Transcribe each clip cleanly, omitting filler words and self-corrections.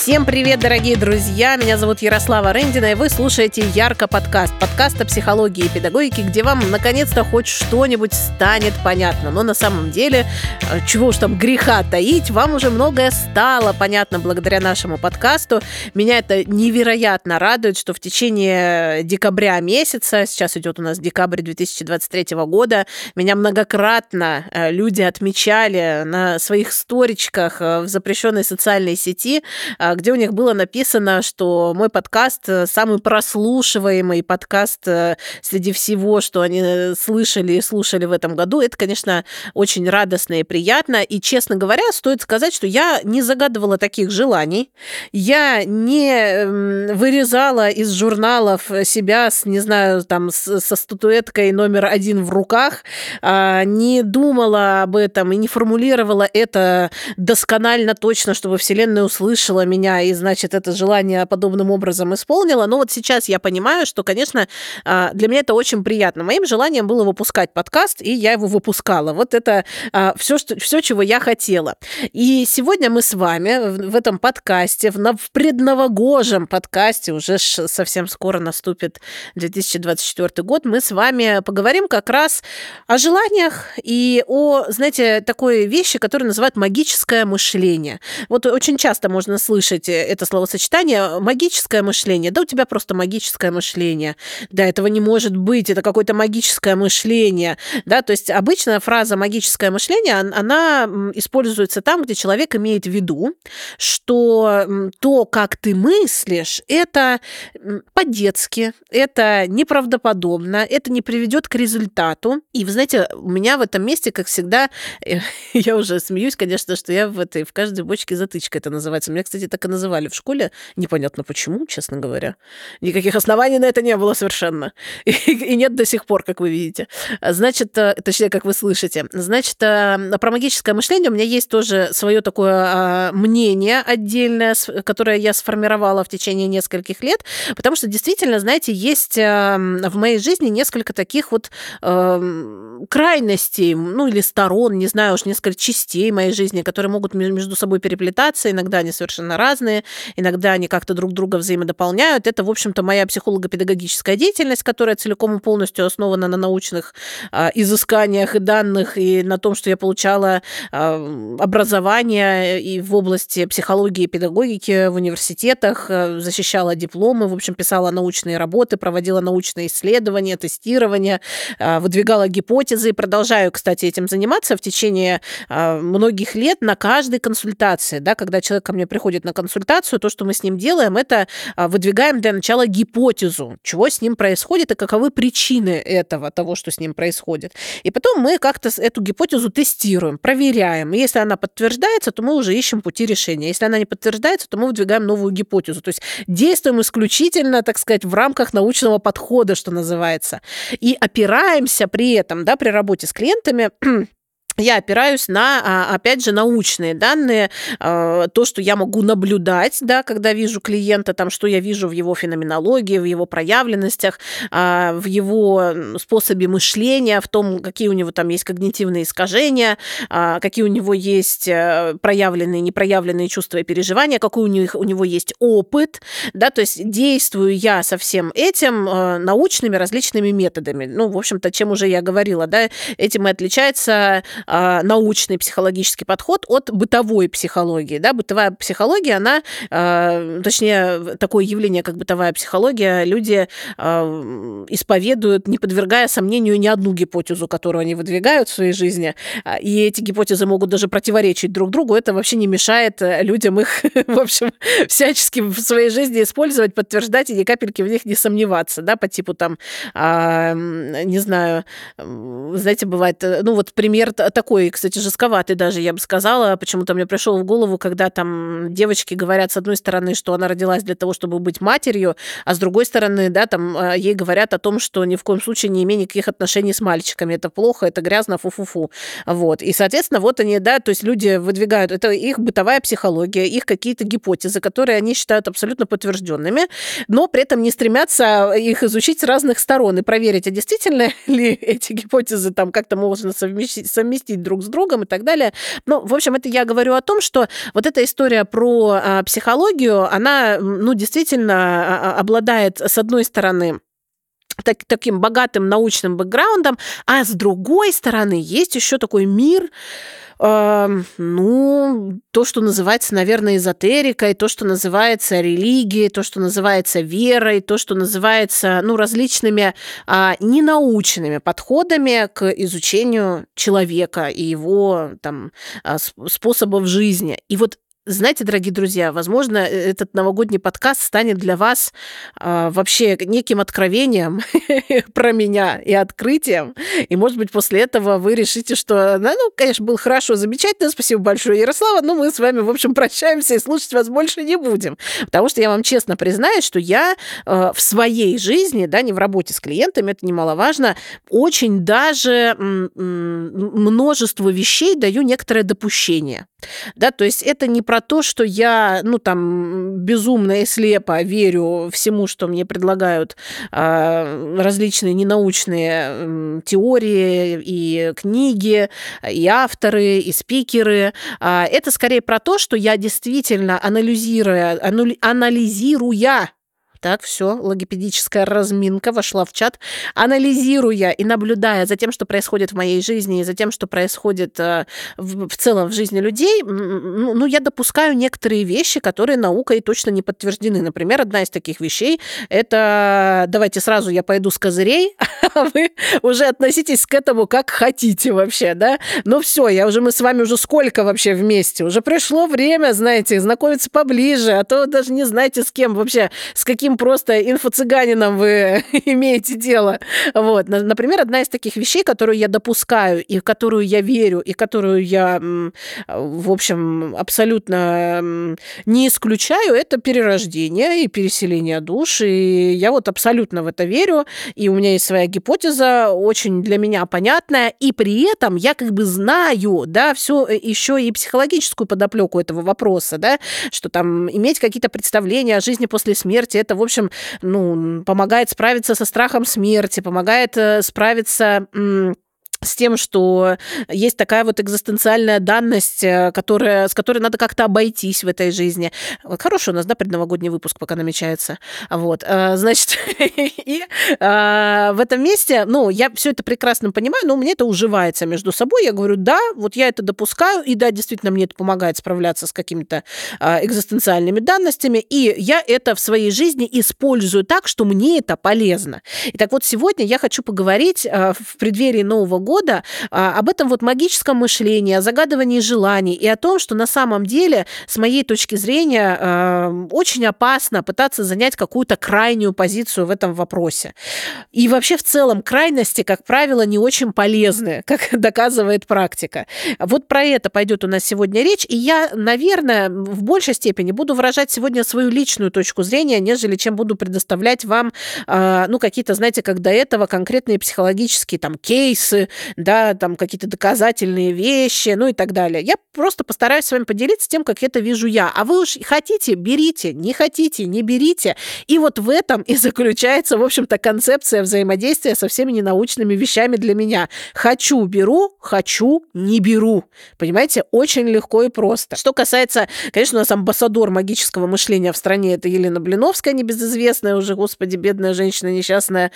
Всем привет, дорогие друзья! Меня зовут Ярослава Рындина, и вы слушаете «Ярко» подкаст. Подкаст о психологии и педагогике, где вам, наконец-то, хоть что-нибудь станет понятно. Но на самом деле, чего уж там греха таить, вам уже многое стало понятно благодаря нашему подкасту. Меня это невероятно радует, что в течение декабря месяца, сейчас идет у нас декабрь 2023 года, меня многократно люди отмечали на своих сторичках в запрещенной социальной сети, где у них было написано, что мой подкаст самый прослушиваемый подкаст среди всего, что они слышали и слушали в этом году. Это, конечно, очень радостно и приятно. И, честно говоря, стоит сказать, что я не загадывала таких желаний. Я не вырезала из журналов себя, не знаю, там, со статуэткой номер 1 в руках, не думала об этом и не формулировала это досконально точно, чтобы Вселенная услышала меня и, значит, это желание подобным образом исполнила. Но вот сейчас я понимаю, что, конечно, для меня это очень приятно. Моим желанием было выпускать подкаст, и я его выпускала. Вот это все, чего я хотела. И сегодня мы с вами в этом подкасте, в предновогоднем подкасте, уже совсем скоро наступит 2024 год, мы с вами поговорим как раз о желаниях и о, знаете, такой вещи, которую называют магическое мышление. Вот очень часто можно слышать это словосочетание «магическое мышление». Да у тебя просто магическое мышление. Да, этого не может быть. Это какое-то магическое мышление. Да, то есть обычно фраза «магическое мышление», она используется там, где человек имеет в виду, что то, как ты мыслишь, это по-детски, это неправдоподобно, это не приведет к результату. И, вы знаете, у меня в этом месте, как всегда, я уже смеюсь, конечно, что я в каждой бочке затычка, это называется. Меня, кстати, так и называли в школе. Непонятно почему, честно говоря. Никаких оснований на это не было совершенно. И нет до сих пор, как вы видите. Значит, точнее, как вы слышите. Значит, про магическое мышление у меня есть тоже свое такое мнение отдельное, которое я сформировала в течение нескольких лет, потому что действительно, знаете, есть в моей жизни несколько таких вот крайностей, ну или сторон, не знаю уж, несколько частей моей жизни, которые могут между собой переплетаться. Иногда они совершенно разные, иногда они как-то друг друга взаимодополняют. Это, в общем-то, моя психолого-педагогическая деятельность, которая целиком и полностью основана на научных изысканиях и данных, и на том, что я получала образование и в области психологии и педагогики в университетах, защищала дипломы, в общем, писала научные работы, проводила научные исследования, тестирования, выдвигала гипотезы. И продолжаю, кстати, этим заниматься в течение многих лет на каждой консультации. Да, когда человек ко мне приходит на консультацию, то, что мы с ним делаем, это выдвигаем для начала гипотезу, чего с ним происходит и каковы причины этого, того, что с ним происходит. И потом мы как-то эту гипотезу тестируем, проверяем. И если она подтверждается, то мы уже ищем пути решения. Если она не подтверждается, то мы выдвигаем новую гипотезу. То есть действуем исключительно, так сказать, в рамках научного подхода, что называется. И опираемся при этом, да, при работе с клиентами, я опираюсь на, опять же, научные данные, то, что я могу наблюдать, да, когда вижу клиента, там, что я вижу в его феноменологии, в его проявленностях, в его способе мышления, в том, какие у него там есть когнитивные искажения, какие у него есть проявленные, непроявленные чувства и переживания, какой у него есть опыт, да, то есть действую я со всем этим научными различными методами. Ну, в общем-то, чем уже я говорила, да, этим и отличается научный психологический подход от бытовой психологии. Да? Бытовая психология, она, точнее, такое явление, как бытовая психология, люди исповедуют, не подвергая сомнению ни одну гипотезу, которую они выдвигают в своей жизни. И эти гипотезы могут даже противоречить друг другу. Это вообще не мешает людям их, в общем, всячески в своей жизни использовать, подтверждать и ни капельки в них не сомневаться. Да? По типу там, не знаю, знаете, бывает, ну вот пример такой, кстати, жестковатый даже, я бы сказала. Почему-то мне пришел в голову, когда там девочки говорят, с одной стороны, что она родилась для того, чтобы быть матерью, а с другой стороны, да, там ей говорят о том, что ни в коем случае не имей никаких отношений с мальчиками. Это плохо, это грязно, фу-фу-фу. Вот. И, соответственно, вот они, да, то есть люди выдвигают, это их бытовая психология, их какие-то гипотезы, которые они считают абсолютно подтвержденными, но при этом не стремятся их изучить с разных сторон и проверить, а действительно ли эти гипотезы там как-то можно совмещать ездить друг с другом и так далее. Ну, в общем, это я говорю о том, что вот эта история про психологию, она, ну, действительно обладает, с одной стороны, таким богатым научным бэкграундом, а с другой стороны есть еще такой мир, ну, то, что называется, наверное, эзотерикой, то, что называется религией, то, что называется верой, то, что называется, ну, различными ненаучными подходами к изучению человека и его там способов жизни. И вот, знаете, дорогие друзья, возможно, этот новогодний подкаст станет для вас вообще неким откровением про меня и открытием. И, может быть, после этого вы решите, что, ну, конечно, было хорошо, замечательно, спасибо большое, Ярослава, но мы с вами, в общем, прощаемся и слушать вас больше не будем. Потому что я вам честно признаюсь, что я в своей жизни, да, не в работе с клиентами, это немаловажно, очень даже множество вещей даю некоторое допущение. Да, то есть это не про то, что я, ну, там, безумно и слепо верю всему, что мне предлагают различные ненаучные теории и книги, и авторы, и спикеры. Это скорее про то, что я действительно анализируя, так, все, логопедическая разминка вошла в чат. Анализируя и наблюдая за тем, что происходит в моей жизни, и за тем, что происходит в целом в жизни людей, ну, я допускаю некоторые вещи, которые наукой точно не подтверждены. Например, одна из таких вещей – это давайте сразу я пойду с козырей, а вы уже относитесь к этому как хотите вообще, да? Ну, все, мы с вами уже сколько вообще вместе? Уже пришло время, знаете, знакомиться поближе, а то даже не знаете, с кем вообще, с каким просто инфо-цыганином вы имеете дело. Вот. Например, одна из таких вещей, которую я допускаю, и в которую я верю, и которую я, в общем, абсолютно не исключаю, это перерождение и переселение душ. И я вот абсолютно в это верю. И у меня есть своя гипотеза, очень для меня понятная. И при этом я как бы знаю, да, всё еще и психологическую подоплеку этого вопроса, да, что там иметь какие-то представления о жизни после смерти, это, в общем, ну, помогает справиться со страхом смерти, помогает справиться с тем, что есть такая вот экзистенциальная данность, с которой надо как-то обойтись в этой жизни. Хороший у нас, да, предновогодний выпуск пока намечается. Вот, значит, и в этом месте, ну, я все это прекрасно понимаю, но у меня это уживается между собой. Я говорю, да, вот я это допускаю, и да, действительно, мне это помогает справляться с какими-то экзистенциальными данностями, и я это в своей жизни использую так, что мне это полезно. И так вот, сегодня я хочу поговорить в преддверии Нового года об этом вот магическом мышлении, о загадывании желаний и о том, что на самом деле, с моей точки зрения, очень опасно пытаться занять какую-то крайнюю позицию в этом вопросе. И вообще в целом крайности, как правило, не очень полезны, как доказывает практика. Вот про это пойдет у нас сегодня речь, и я, наверное, в большей степени буду выражать сегодня свою личную точку зрения, нежели чем буду предоставлять вам, ну, какие-то, знаете, как до этого, конкретные психологические там кейсы, да, там какие-то доказательные вещи, ну и так далее. Я просто постараюсь с вами поделиться тем, как это вижу я. А вы уж хотите, берите, не хотите, не берите. И вот в этом и заключается, в общем-то, концепция взаимодействия со всеми ненаучными вещами для меня. Хочу – беру, хочу – не беру. Понимаете, очень легко и просто. Что касается, конечно, у нас амбассадор магического мышления в стране – это Елена Блиновская, небезызвестная уже, господи, бедная женщина несчастная,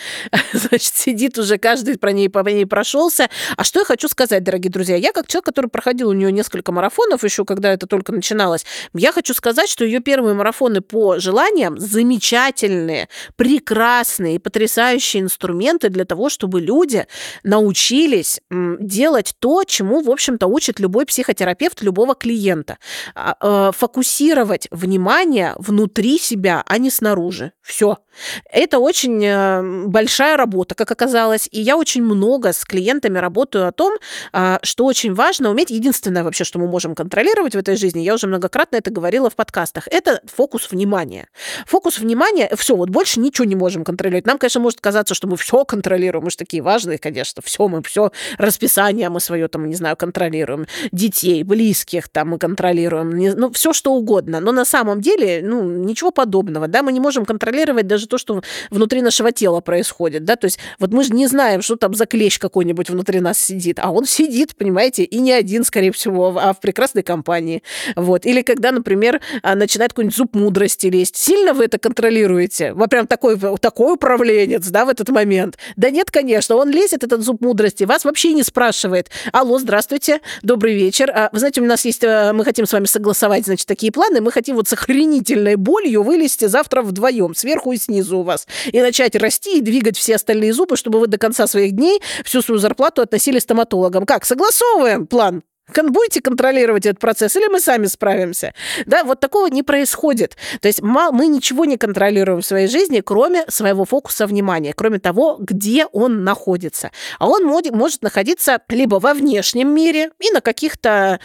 значит, сидит уже, каждый по ней прошел. А что я хочу сказать, дорогие друзья? Я, как человек, который проходил у нее несколько марафонов еще, когда это только начиналось, я хочу сказать, что ее первые марафоны по желаниям замечательные, прекрасные, потрясающие инструменты для того, чтобы люди научились делать то, чему, в общем-то, учит любой психотерапевт любого клиента. Фокусировать внимание внутри себя, а не снаружи. Все. Это очень большая работа, как оказалось, и я очень много с клиентами работаю о том, что очень важно уметь, единственное вообще, что мы можем контролировать в этой жизни, я уже многократно это говорила в подкастах, это фокус внимания. Фокус внимания, все, вот больше ничего не можем контролировать. Нам, конечно, может казаться, что мы все контролируем, мы же такие важные, конечно, все, расписание мы свое, там, не знаю, контролируем, детей, близких, там, мы контролируем, ну, все что угодно, но на самом деле, ну, ничего подобного, да, мы не можем контролировать даже то, что внутри нашего тела происходит, да, то есть вот мы же не знаем, что там за клещ какой-нибудь внутри нас сидит. А он сидит, понимаете, и не один, скорее всего, а в прекрасной компании. Вот. Или когда, например, начинает какой-нибудь зуб мудрости лезть. Сильно вы это контролируете? Вот прям такой управленец, да, в этот момент. Да нет, конечно, он лезет, этот зуб мудрости, вас вообще не спрашивает. Алло, здравствуйте, добрый вечер. Вы знаете, у нас есть, мы хотим с вами согласовать, значит, такие планы, мы хотим вот с охренительной болью вылезти завтра вдвоем, сверху и снизу у вас, и начать расти и двигать все остальные зубы, чтобы вы до конца своих дней всю свою зарплату относили стоматологам. Как, согласовываем план? Будете контролировать этот процесс, или мы сами справимся? Да, вот такого не происходит. То есть мы ничего не контролируем в своей жизни, кроме своего фокуса внимания, кроме того, где он находится. А он может находиться либо во внешнем мире и на каких-то...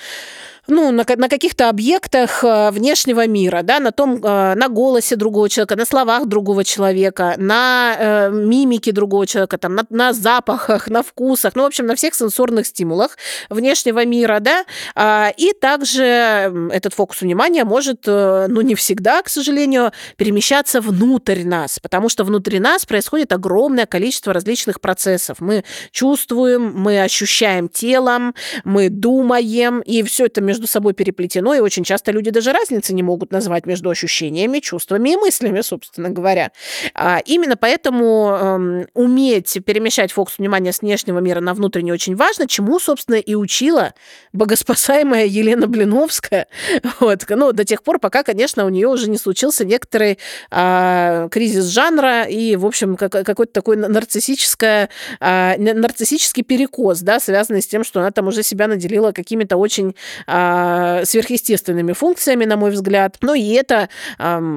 Ну, на каких-то объектах внешнего мира, да, на голосе другого человека, на словах другого человека, на мимике другого человека, там, на запахах, на вкусах, ну, в общем, на всех сенсорных стимулах внешнего мира, да, и также этот фокус внимания может, ну, не всегда, к сожалению, перемещаться внутрь нас, потому что внутри нас происходит огромное количество различных процессов. Мы чувствуем, мы ощущаем телом, мы думаем, и все это между собой переплетено, и очень часто люди даже разницы не могут назвать между ощущениями, чувствами и мыслями, собственно говоря. Именно поэтому уметь перемещать фокус внимания с внешнего мира на внутренний очень важно, чему, собственно, и учила богоспасаемая Елена Блиновская. Вот. Ну, до тех пор, пока, конечно, у нее уже не случился некоторый кризис жанра и, в общем, какой-то такой нарциссический перекос, да, связанный с тем, что она там уже себя наделила какими-то очень сверхъестественными функциями, на мой взгляд. Но и это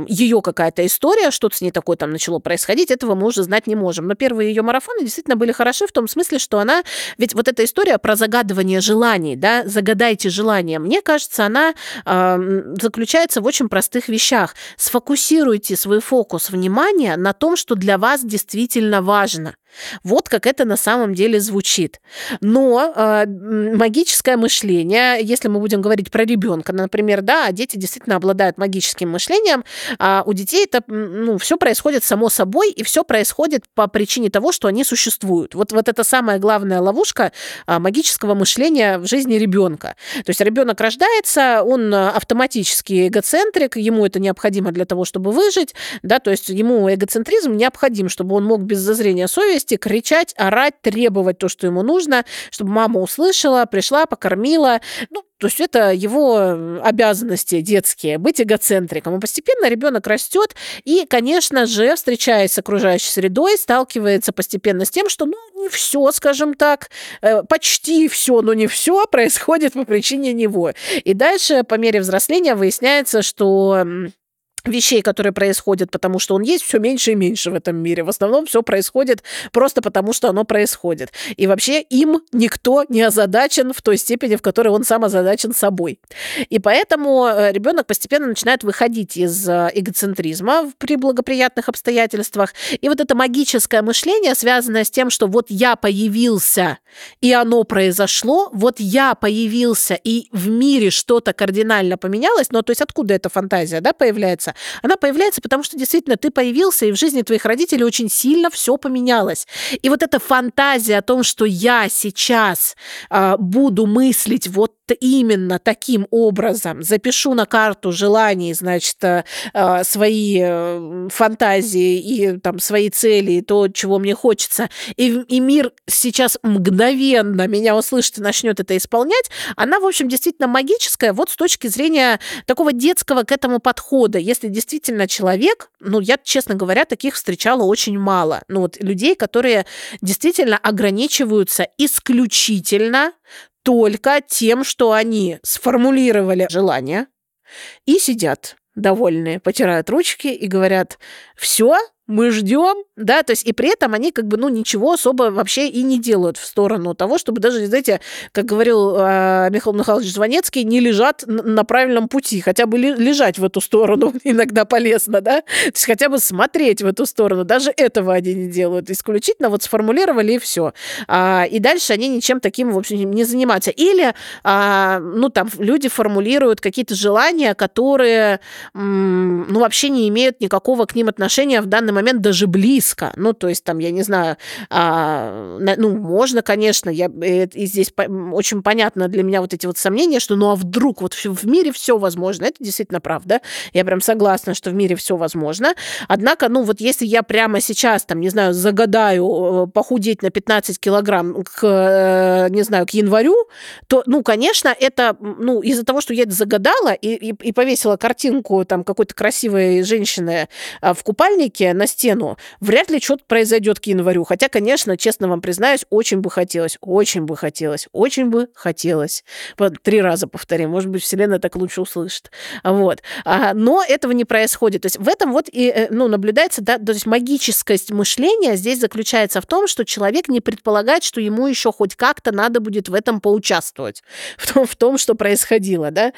ее какая-то история, что-то с ней такое там начало происходить, этого мы уже знать не можем. Но первые ее марафоны действительно были хороши в том смысле, что она... Ведь вот эта история про загадывание желаний, да, загадайте желания, мне кажется, она заключается в очень простых вещах. Сфокусируйте свой фокус внимания на том, что для вас действительно важно. Вот как это на самом деле звучит. Но магическое мышление, если мы будем говорить про ребенка, например, да, дети действительно обладают магическим мышлением, а у детей это, ну, все происходит само собой, и все происходит по причине того, что они существуют. Вот это самая главная ловушка магического мышления в жизни ребенка. То есть ребенок рождается, он автоматически эгоцентрик, ему это необходимо для того, чтобы выжить, да, то есть ему эгоцентризм необходим, чтобы он мог без зазрения совести кричать, орать, требовать то, что ему нужно, чтобы мама услышала, пришла, покормила. Ну, то есть это его обязанности детские, быть эгоцентриком. И постепенно ребенок растет и, конечно же, встречаясь с окружающей средой, сталкивается постепенно с тем, что, ну, не все, скажем так, почти все, но не все происходит по причине него. И дальше, по мере взросления, выясняется, что... вещей, которые происходят, потому что он есть, все меньше и меньше в этом мире. В основном все происходит просто потому, что оно происходит. И вообще им никто не озадачен в той степени, в которой он сам озадачен собой. И поэтому ребенок постепенно начинает выходить из эгоцентризма при благоприятных обстоятельствах. И вот это магическое мышление, связанное с тем, что вот я появился, и оно произошло, вот я появился, и в мире что-то кардинально поменялось, ну, то есть откуда эта фантазия, да, появляется? Она появляется, потому что действительно ты появился, и в жизни твоих родителей очень сильно все поменялось. И вот эта фантазия о том, что я сейчас буду мыслить вот именно таким образом, запишу на карту желаний, значит, свои фантазии и там, свои цели, и то, чего мне хочется, и мир сейчас мгновенно меня услышит и начнет это исполнять, она, в общем, действительно магическая вот с точки зрения такого детского к этому подхода. Если действительно человек, ну, я, честно говоря, таких встречала очень мало. Ну, вот людей, которые действительно ограничиваются исключительно только тем, что они сформулировали желание и сидят довольные, потирают ручки и говорят: «Все, мы ждем», да, то есть и при этом они как бы, ну, ничего особо вообще и не делают в сторону того, чтобы даже, знаете, как говорил Михаил Михайлович Званецкий, не лежат на правильном пути, хотя бы лежать в эту сторону иногда полезно, да, то есть хотя бы смотреть в эту сторону, даже этого они не делают, исключительно вот сформулировали и все, и дальше они ничем таким, в общем, не занимаются. Или, ну, там, люди формулируют какие-то желания, которые, ну, вообще не имеют никакого к ним отношения в данный данный момент даже близко. Ну, то есть там, я не знаю, ну, можно, конечно, и здесь очень понятно для меня вот эти вот сомнения, что ну а вдруг вот в мире все возможно. Это действительно правда. Я прям согласна, что в мире все возможно. Однако, ну, вот если я прямо сейчас, там, не знаю, загадаю похудеть на 15 килограмм к, не знаю, к январю, то, ну, конечно, это, ну, из-за того, что я это загадала и повесила картинку там какой-то красивой женщины в купальнике на стену, вряд ли что-то произойдет к январю. Хотя, конечно, честно вам признаюсь, очень бы хотелось. 3 раза повторим. Может быть, Вселенная так лучше услышит. Вот. Но этого не происходит. То есть в этом вот и, ну, наблюдается, да, то есть магическость мышления здесь заключается в том, что человек не предполагает, что ему еще хоть как-то надо будет в этом поучаствовать, в том, что происходило, да.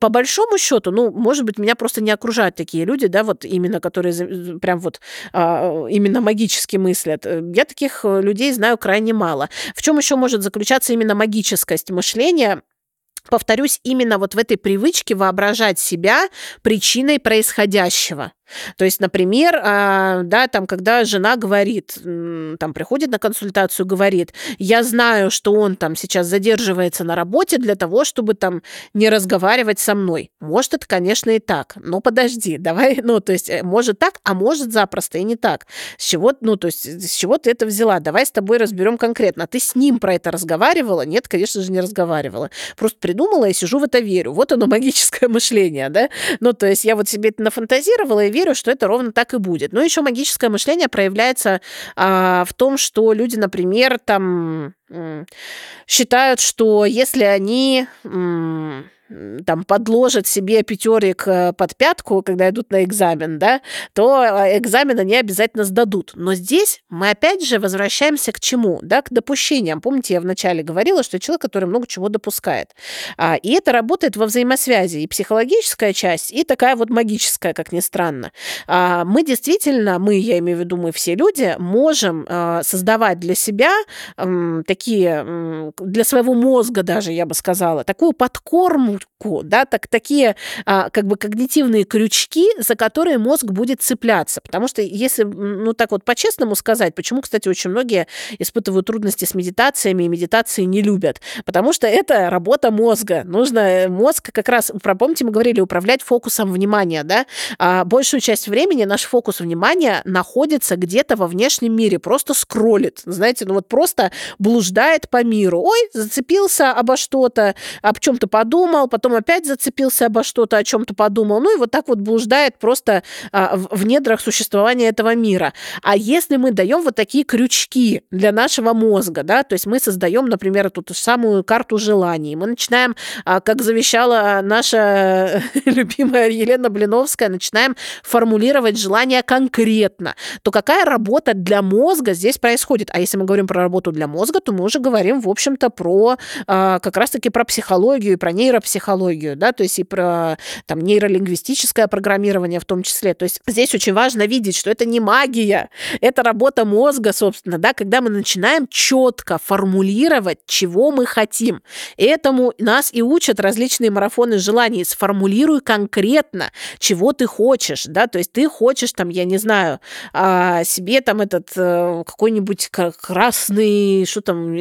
По большому счету, ну, может быть, меня просто не окружают такие люди, да, вот именно, которые прям вот именно магически мыслят. Я таких людей знаю крайне мало. В чем еще может заключаться именно магическость мышления? Повторюсь, именно вот в этой привычке воображать себя причиной происходящего. То есть, например, да, там, когда жена говорит, там, приходит на консультацию, говорит, я знаю, что он там сейчас задерживается на работе для того, чтобы там не разговаривать со мной. Может, это, конечно, и так, но подожди, давай, ну, то есть, может так, а может запросто и не так. С чего, ну, то есть, с чего ты это взяла? Давай с тобой разберем конкретно. Ты с ним про это разговаривала? Нет, конечно же, не разговаривала. Просто придумала и сижу в это верю. Вот оно, магическое мышление, да? Ну, то есть, я вот себе это нафантазировала и верю, что это ровно так и будет. Но еще магическое мышление проявляется в том, что люди, например, там считают, что если они там подложат себе пятерик под пятку, когда идут на экзамен, да, то экзамен они обязательно сдадут. Но здесь мы опять же возвращаемся к чему? Да, к допущениям. Помните, я вначале говорила, что человек, который много чего допускает. И это работает во взаимосвязи. И психологическая часть, и такая вот магическая, как ни странно. Мы действительно, я имею в виду, мы все люди, можем создавать для себя такие, для своего мозга даже, я бы сказала, такую подкорму, да, такие как бы когнитивные крючки, за которые мозг будет цепляться. Потому что если, ну так вот по-честному сказать, почему, кстати, очень многие испытывают трудности с медитациями и медитации не любят, потому что это работа мозга. Нужно мозг как раз, помните, мы говорили, управлять фокусом внимания, да? Большую часть времени наш фокус внимания находится где-то во внешнем мире, просто скроллит, знаете, ну вот просто блуждает по миру. Ой, зацепился обо что-то, об чем-то подумал, потом опять зацепился обо что-то, о чем-то подумал. Ну и вот так вот блуждает просто в недрах существования этого мира. А если мы даем вот такие крючки для нашего мозга, да, то есть мы создаем, например, эту самую карту желаний, мы начинаем, как завещала наша любимая Елена Блиновская, начинаем формулировать желания конкретно, то какая работа для мозга здесь происходит? А если мы говорим про работу для мозга, то мы уже говорим, в общем-то, про как раз-таки про психологию и про нейропсихологию, да, то есть и про там нейролингвистическое программирование в том числе. То есть здесь очень важно видеть, что это не магия, это работа мозга, собственно, да, когда мы начинаем четко формулировать, чего мы хотим. Этому нас и учат различные марафоны желаний. Сформулируй конкретно, чего ты хочешь, да, то есть ты хочешь там, я не знаю, себе там этот какой-нибудь красный, что там,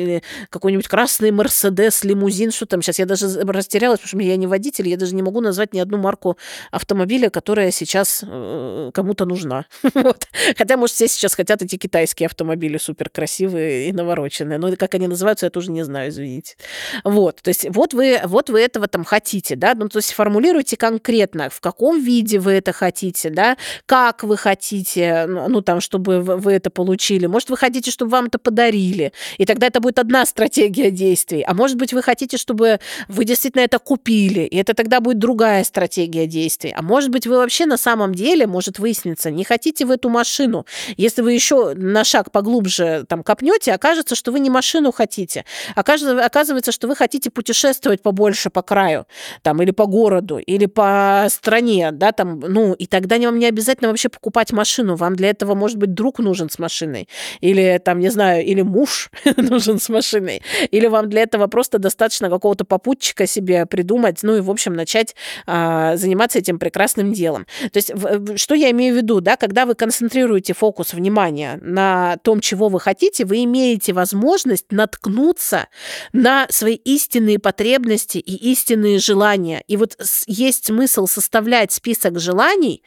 какой-нибудь красный Мерседес, лимузин, что там, сейчас я даже растерялась, потому что я не водитель, я даже не могу назвать ни одну марку автомобиля, которая сейчас кому-то нужна. Вот. Хотя, может, все сейчас хотят эти китайские автомобили суперкрасивые и навороченные, но как они называются, я тоже не знаю, извините. Вот, то есть вот вы этого там хотите, да, ну, то есть формулируйте конкретно, в каком виде вы это хотите, да, как вы хотите, ну, там, чтобы вы это получили, может, вы хотите, чтобы вам это подарили, и тогда это будет одна стратегия действий, а может быть, вы хотите, чтобы вы действительно это купили, и это тогда будет другая стратегия действий. А может быть, вы вообще на самом деле, может выясниться, не хотите вы эту машину. Если вы еще на шаг поглубже там копнете, окажется, что вы не машину хотите. Оказывается, что вы хотите путешествовать побольше по краю, там, или по городу, или по стране, да, там, ну, и тогда вам не обязательно вообще покупать машину. Вам для этого, может быть, друг нужен с машиной, или, там, не знаю, или муж нужен с машиной, или вам для этого просто достаточно какого-то попутчика себе придумать, придумать, ну и, в общем, начать заниматься этим прекрасным делом. То есть, что я имею в виду, да, когда вы концентрируете фокус внимания на том, чего вы хотите, вы имеете возможность наткнуться на свои истинные потребности и истинные желания. И вот есть смысл составлять список желаний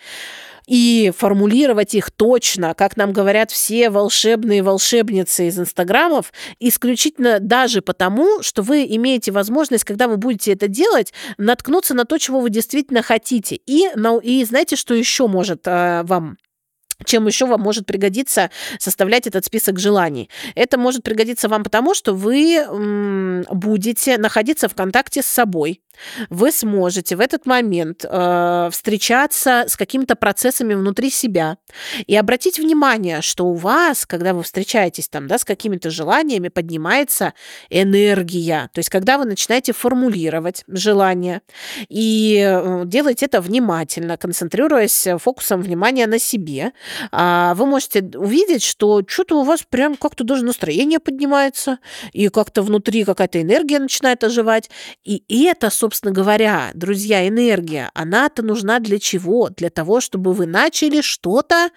и формулировать их точно, как нам говорят все волшебные волшебницы из инстаграмов, исключительно даже потому, что вы имеете возможность, когда вы будете это делать, наткнуться на то, чего вы действительно хотите. И знаете, что еще может вам... Чем еще вам может пригодиться составлять этот список желаний? Это может пригодиться вам потому, что вы будете находиться в контакте с собой. Вы сможете в этот момент встречаться с какими-то процессами внутри себя и обратить внимание, что у вас, когда вы встречаетесь там, да, с какими-то желаниями, поднимается энергия. То есть когда вы начинаете формулировать желания и делаете это внимательно, концентрируясь фокусом внимания на себе, вы можете увидеть, что что-то у вас прям как-то даже настроение поднимается, и как-то внутри какая-то энергия начинает оживать. И это, собственно говоря, друзья, энергия, она-то нужна для чего? Для того, чтобы вы начали что-то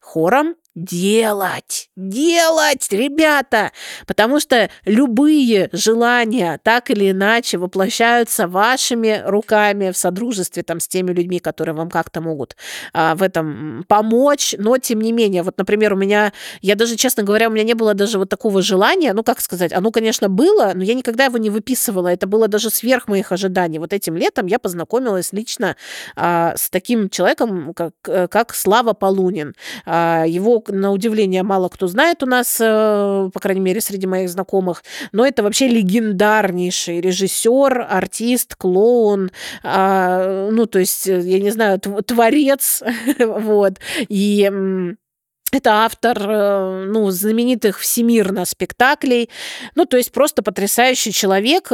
хором делать. Делать, ребята! Потому что любые желания так или иначе воплощаются вашими руками в содружестве там, с теми людьми, которые вам как-то могут в этом помочь. Но, тем не менее, вот, например, у меня не было даже вот такого желания, ну, как сказать, оно, конечно, было, но я никогда его не выписывала. Это было даже сверх моих ожиданий. Вот этим летом я познакомилась лично с таким человеком, как Слава Полунин. Его на удивление мало кто знает у нас, по крайней мере, среди моих знакомых, но это вообще легендарнейший режиссер, артист, клоун, ну, то есть, я не знаю, творец, вот, и... Это автор, ну, знаменитых всемирно спектаклей. Ну, то есть просто потрясающий человек,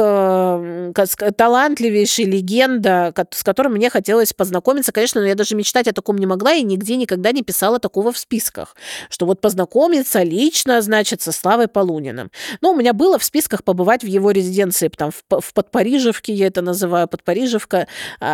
талантливейшая легенда, с которым мне хотелось познакомиться. Конечно, но я даже мечтать о таком не могла и нигде никогда не писала такого в списках, что вот познакомиться лично, значит, со Славой Полуниным. Ну, у меня было в списках побывать в его резиденции, там, в Подпарижевке, я это называю, Подпарижевка,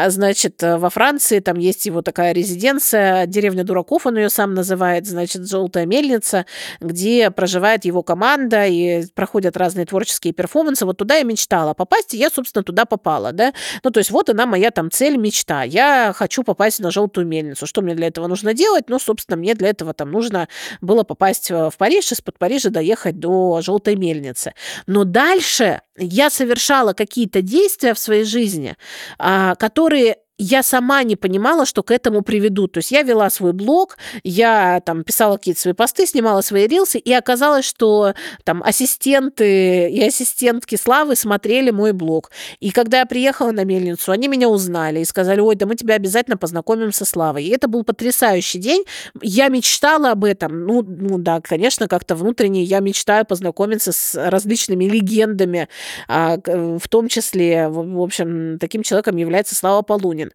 значит, во Франции, там есть его такая резиденция, деревня дураков, он ее сам называет, значит, «Желтая мельница», где проживает его команда и проходят разные творческие перформансы. Вот туда я мечтала попасть, и я, собственно, туда попала, да. Ну, то есть вот она моя там цель, мечта. Я хочу попасть на «Желтую мельницу». Что мне для этого нужно делать? Ну, собственно, мне для этого там нужно было попасть в Париж, из-под Парижа доехать до «Желтой мельницы». Но дальше я совершала какие-то действия в своей жизни, которые... я сама не понимала, что к этому приведут. То есть я вела свой блог, я там писала какие-то свои посты, снимала свои рилсы, и оказалось, что там ассистенты и ассистентки Славы смотрели мой блог. И когда я приехала на мельницу, они меня узнали и сказали: ой, да мы тебя обязательно познакомим со Славой. И это был потрясающий день. Я мечтала об этом. Ну да, конечно, как-то внутренне я мечтаю познакомиться с различными легендами, в том числе, в общем, таким человеком является Слава Полунин.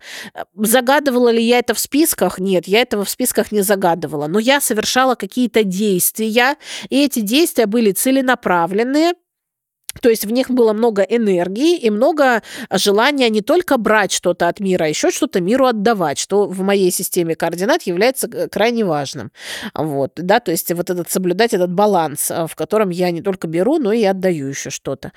Загадывала ли я это в списках? Нет, я этого в списках не загадывала. Но я совершала какие-то действия, и эти действия были целенаправленные. То есть в них было много энергии и много желания не только брать что-то от мира, а еще что-то миру отдавать, что в моей системе координат является крайне важным. Вот, да, то есть вот этот, соблюдать этот баланс, в котором я не только беру, но и отдаю еще что-то.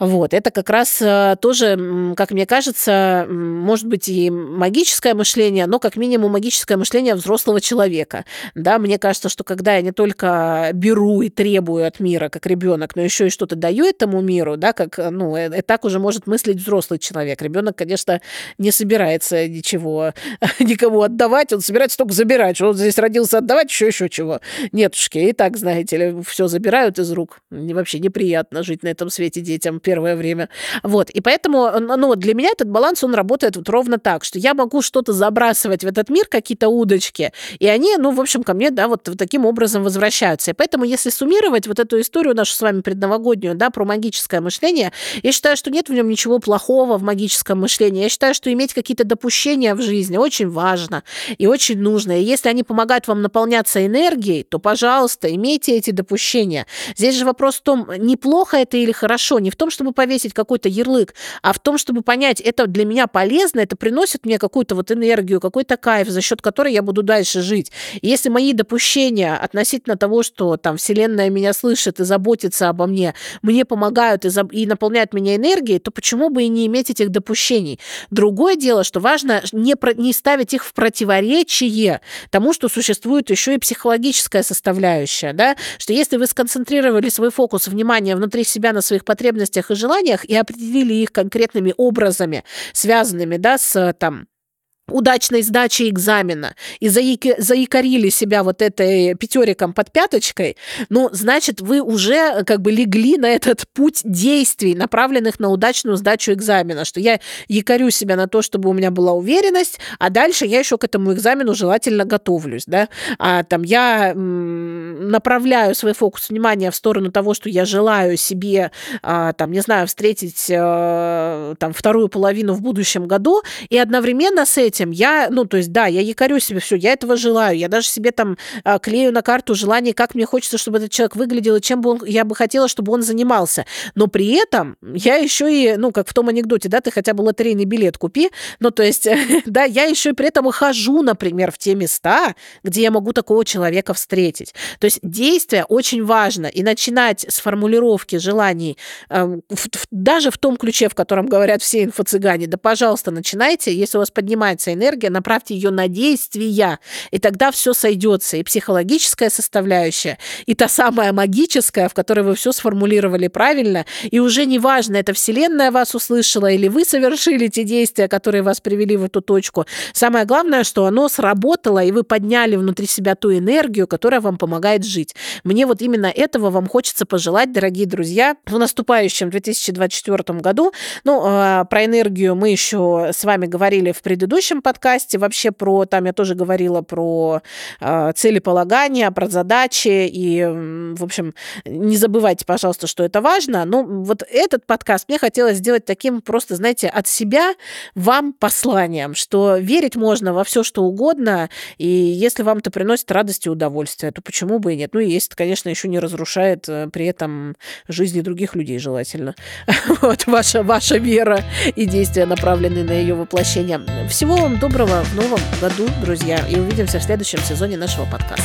Вот, это как раз тоже, как мне кажется, может быть и магическое мышление, но как минимум магическое мышление взрослого человека. Да, мне кажется, что когда я не только беру и требую от мира, как ребенок, но еще и что-то даю, это миру, да, как, ну, так уже может мыслить взрослый человек. Ребенок, конечно, не собирается ничего никому отдавать, он собирается только забирать. Что он здесь родился отдавать, еще чего. Нетушки, и так, знаете ли, все забирают из рук. Вообще неприятно жить на этом свете детям первое время. Вот, и поэтому, ну, для меня этот баланс, он работает вот ровно так, что я могу что-то забрасывать в этот мир, какие-то удочки, и они, ну, в общем, ко мне, да, вот таким образом возвращаются. И поэтому, если суммировать вот эту историю нашу с вами предновогоднюю, да, про магическое мышление. Я считаю, что нет в нем ничего плохого в магическом мышлении. Я считаю, что иметь какие-то допущения в жизни очень важно и очень нужно. И если они помогают вам наполняться энергией, то, пожалуйста, имейте эти допущения. Здесь же вопрос в том, неплохо это или хорошо, не в том, чтобы повесить какой-то ярлык, а в том, чтобы понять, это для меня полезно, это приносит мне какую-то вот энергию, какой-то кайф, за счет которой я буду дальше жить. И если мои допущения относительно того, что там Вселенная меня слышит и заботится обо мне, мне помогают и наполняют меня энергией, то почему бы и не иметь этих допущений? Другое дело, что важно не ставить их в противоречие тому, что существует еще и психологическая составляющая, да? Что если вы сконцентрировали свой фокус внимания внутри себя на своих потребностях и желаниях и определили их конкретными образами, связанными, да, с там удачной сдачи экзамена и заикарили себя вот этой пятериком под пяточкой, ну, значит, вы уже как бы легли на этот путь действий, направленных на удачную сдачу экзамена, что я якорю себя на то, чтобы у меня была уверенность, а дальше я еще к этому экзамену желательно готовлюсь, да, а там я направляю свой фокус внимания в сторону того, что я желаю себе, там, не знаю, встретить там вторую половину в будущем году, и одновременно с этим я, ну, то есть, да, я якорю себе все, я этого желаю, я даже себе там клею на карту желание, как мне хочется, чтобы этот человек выглядел, и чем бы я бы хотела, чтобы он занимался. Но при этом я еще и, ну, как в том анекдоте, да, ты хотя бы лотерейный билет купи, ну, то есть, да, я еще и при этом хожу, например, в те места, где я могу такого человека встретить. То есть действие очень важно, и начинать с формулировки желаний, даже в том ключе, в котором говорят все инфо-цыгане, да, пожалуйста, начинайте, если у вас поднимается энергия, направьте ее на действия, и тогда все сойдется, и психологическая составляющая, и та самая магическая, в которой вы все сформулировали правильно, и уже неважно, это Вселенная вас услышала, или вы совершили те действия, которые вас привели в эту точку. Самое главное, что оно сработало, и вы подняли внутри себя ту энергию, которая вам помогает жить. Мне вот именно этого вам хочется пожелать, дорогие друзья, в наступающем 2024 году. Ну, про энергию мы еще с вами говорили в предыдущем подкасте, вообще про, там я тоже говорила про целеполагание, про задачи, и, в общем, не забывайте, пожалуйста, что это важно, но вот этот подкаст мне хотелось сделать таким просто, знаете, от себя вам посланием, что верить можно во все, что угодно, и если вам это приносит радость и удовольствие, то почему бы и нет, ну и если, конечно, еще не разрушает при этом жизни других людей желательно. Вот ваша вера и действия, направленные на ее воплощение. Всего вам доброго в новом году, друзья, и увидимся в следующем сезоне нашего подкаста.